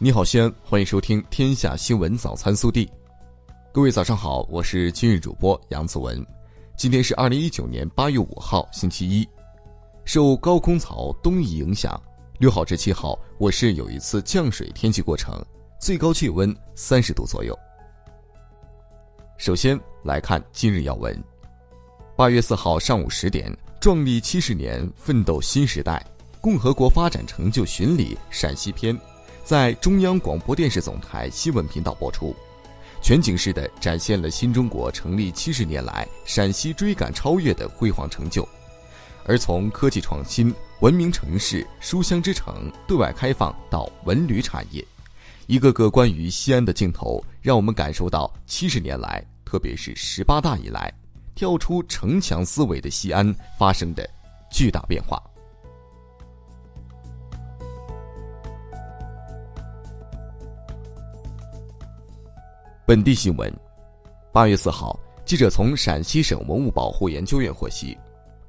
你好，西安，欢迎收听天下新闻早餐速递。各位早上好，我是今日主播杨子文。今天是2019年8月5号星期一。受高空槽东移影响 ,6 号至7号我市有一次降水天气过程，最高气温30度左右。首先来看今日要闻。8月4号上午10点，壮丽70年，奋斗新时代，共和国发展成就巡礼陕西篇在中央广播电视总台新闻频道播出，全景式的展现了新中国成立70年来陕西追赶超越的辉煌成就。而从科技创新、文明城市、书香之城、对外开放到文旅产业，一个个关于西安的镜头，让我们感受到70年来，特别是18大以来，跳出城墙思维的西安发生的巨大变化。本地新闻，8月4号，记者从陕西省文物保护研究院获悉，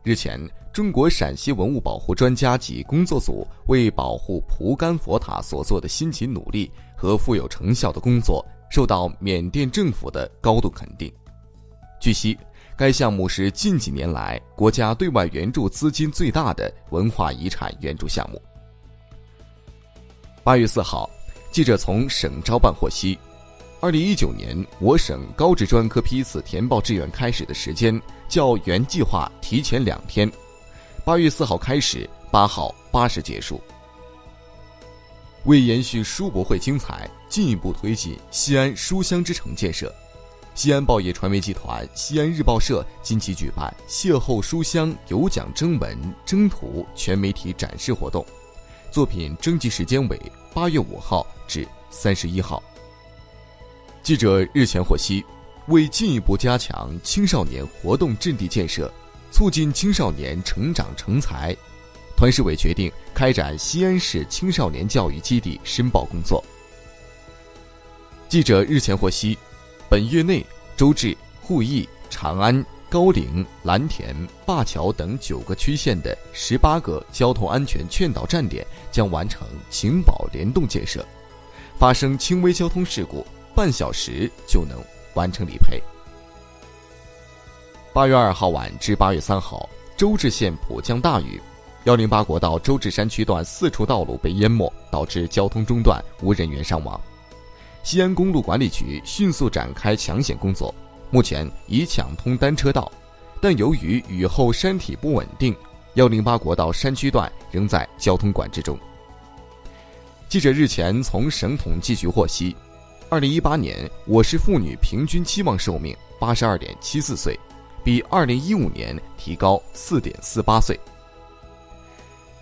日前，中国陕西文物保护专家及工作组为保护蒲甘佛塔所做的辛勤努力和富有成效的工作，受到缅甸政府的高度肯定。据悉，该项目是近几年来国家对外援助资金最大的文化遗产援助项目。8月4号，记者从省招办获悉，2019年我省高职专科批次填报志愿开始的时间较原计划提前2天，8月4号开始，8号8时结束。为延续书博会精彩，进一步推进西安书香之城建设，西安报业传媒集团、西安日报社近期举办邂逅书香有奖征文征图全媒体展示活动，作品征集时间为8月5号至31号。记者日前获悉，为进一步加强青少年活动阵地建设，促进青少年成长成才，团市委决定开展西安市青少年教育基地申报工作。记者日前获悉，本月内，周至、鄠邑、长安、高陵、蓝田、灞桥等9个区县的18个交通安全劝导站点将完成警保联动建设，发生轻微交通事故半小时就能完成理赔。8月2号晚至8月3号，周至县普降大雨，108国道周至山区段四处道路被淹没，导致交通中断，无人员伤亡。西安公路管理局迅速展开抢险工作，目前已抢通单车道，但由于雨后山体不稳定，108国道山区段仍在交通管制中。记者日前从省统计局获悉，2018年我市妇女平均期望寿命 82.74 岁，比2015年提高 4.48 岁。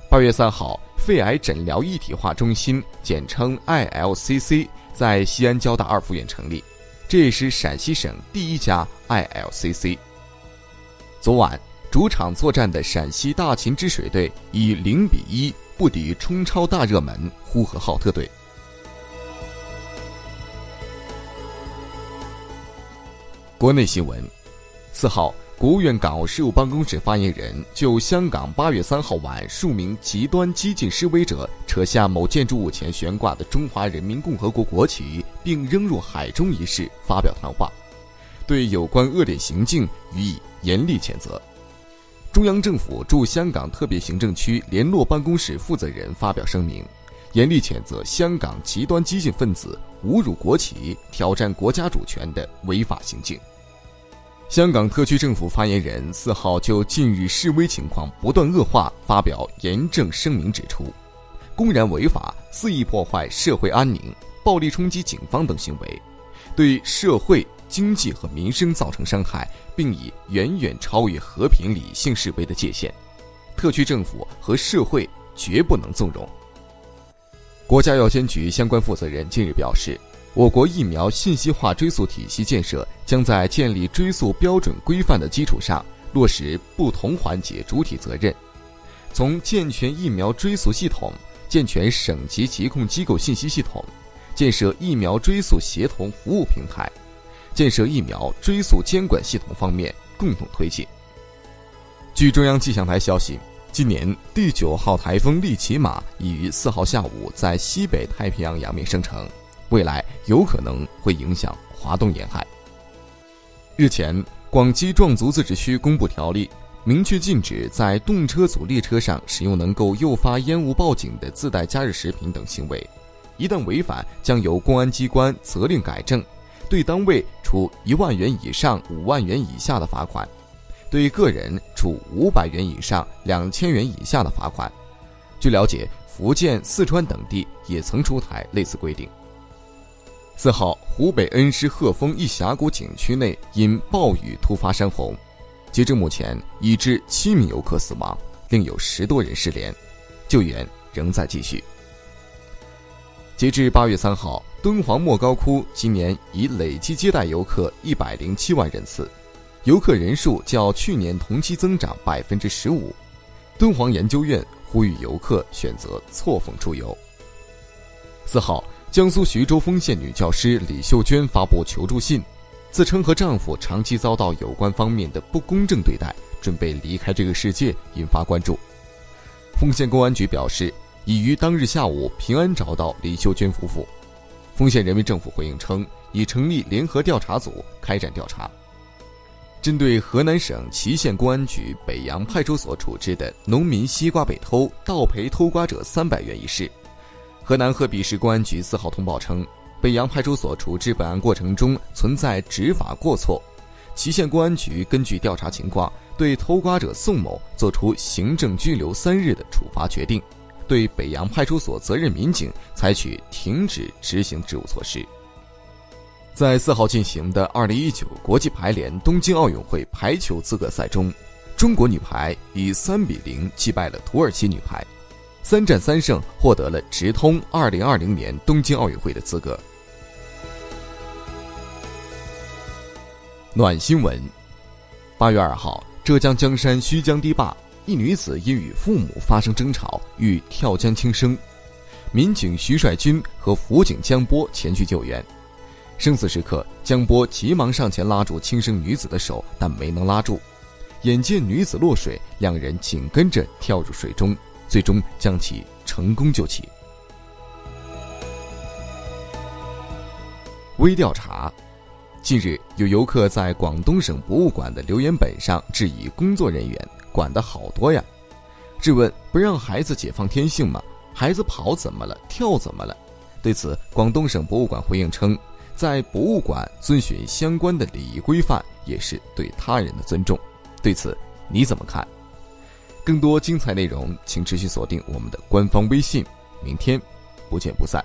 8月3号，肺癌诊疗一体化中心简称 ILCC 在西安交大二附院成立，这也是陕西省第一家 ILCC。 昨晚主场作战的陕西大秦之水队以0-1不敌冲超大热门呼和浩特队。国内新闻，4号，国务院港澳事务办公室发言人就香港8月3号晚数名极端激进示威者扯下某建筑物前悬挂的中华人民共和国国旗并扔入海中一事发表谈话，对有关恶劣行径予以严厉谴责。中央政府驻香港特别行政区联络办公室负责人发表声明，严厉谴责香港极端激进分子侮辱国旗、挑战国家主权的违法行径。香港特区政府发言人4号就近日示威情况不断恶化发表严正声明，指出公然违法、肆意破坏社会安宁、暴力冲击警方等行为，对社会、经济和民生造成伤害，并已远远超越和平理性示威的界限，特区政府和社会绝不能纵容。国家药监局相关负责人近日表示，我国疫苗信息化追溯体系建设将在建立追溯标准规范的基础上，落实不同环节主体责任，从健全疫苗追溯系统、健全省级疾控机构信息系统、建设疫苗追溯协同服务平台、建设疫苗追溯监管系统方面共同推进。据中央气象台消息，今年第9号台风利奇马已于4号下午在西北太平洋洋面生成，未来有可能会影响华东沿海。日前，广西壮族自治区公布条例，明确禁止在动车组列车上使用能够诱发烟雾报警的自带加热食品等行为，一旦违反，将由公安机关责令改正，对单位处1万元以上5万元以下的罚款，对个人处500元以上2000元以下的罚款。据了解，福建、四川等地也曾出台类似规定。4号，湖北恩施鹤峰一峡谷景区内因暴雨突发山洪，截至目前已致7名游客死亡，另有10多人失联，救援仍在继续。截至8月3号，敦煌莫高窟今年已累计接待游客107万人次，游客人数较去年同期增长15%。敦煌研究院呼吁游客选择错峰出游。4号，江苏徐州丰县女教师李秀娟发布求助信，自称和丈夫长期遭到有关方面的不公正对待，准备离开这个世界，引发关注。丰县公安局表示，已于当日下午平安找到李秀娟夫妇。丰县人民政府回应称，已成立联合调查组开展调查。针对河南省淇县公安局北阳派出所处置的农民西瓜被偷，盗赔偷瓜者300元一事，河南鹤壁市公安局4号通报称，北阳派出所处置本案过程中存在执法过错，淇县公安局根据调查情况，对偷瓜者宋某作出行政拘留3日的处罚决定，对北阳派出所责任民警采取停止执行职务措施。在4号进行的2019国际排联东京奥运会排球资格赛中，中国女排以3-0击败了土耳其女排，3战3胜获得了直通2020年东京奥运会的资格。暖新闻，8月2号，浙江江山綦江堤坝一女子因与父母发生争吵，欲跳江轻生，民警徐帅军和辅警江波前去救援。生死时刻，江波急忙上前拉住轻生女子的手，但没能拉住，眼见女子落水，两人紧跟着跳入水中，最终将其成功救起。微调查，近日有游客在广东省博物馆的留言本上质疑工作人员管得好多呀，质问不让孩子解放天性吗？孩子跑怎么了？跳怎么了？对此，广东省博物馆回应称，在博物馆遵循相关的礼仪规范，也是对他人的尊重。对此你怎么看？更多精彩内容请持续锁定我们的官方微信，明天不见不散。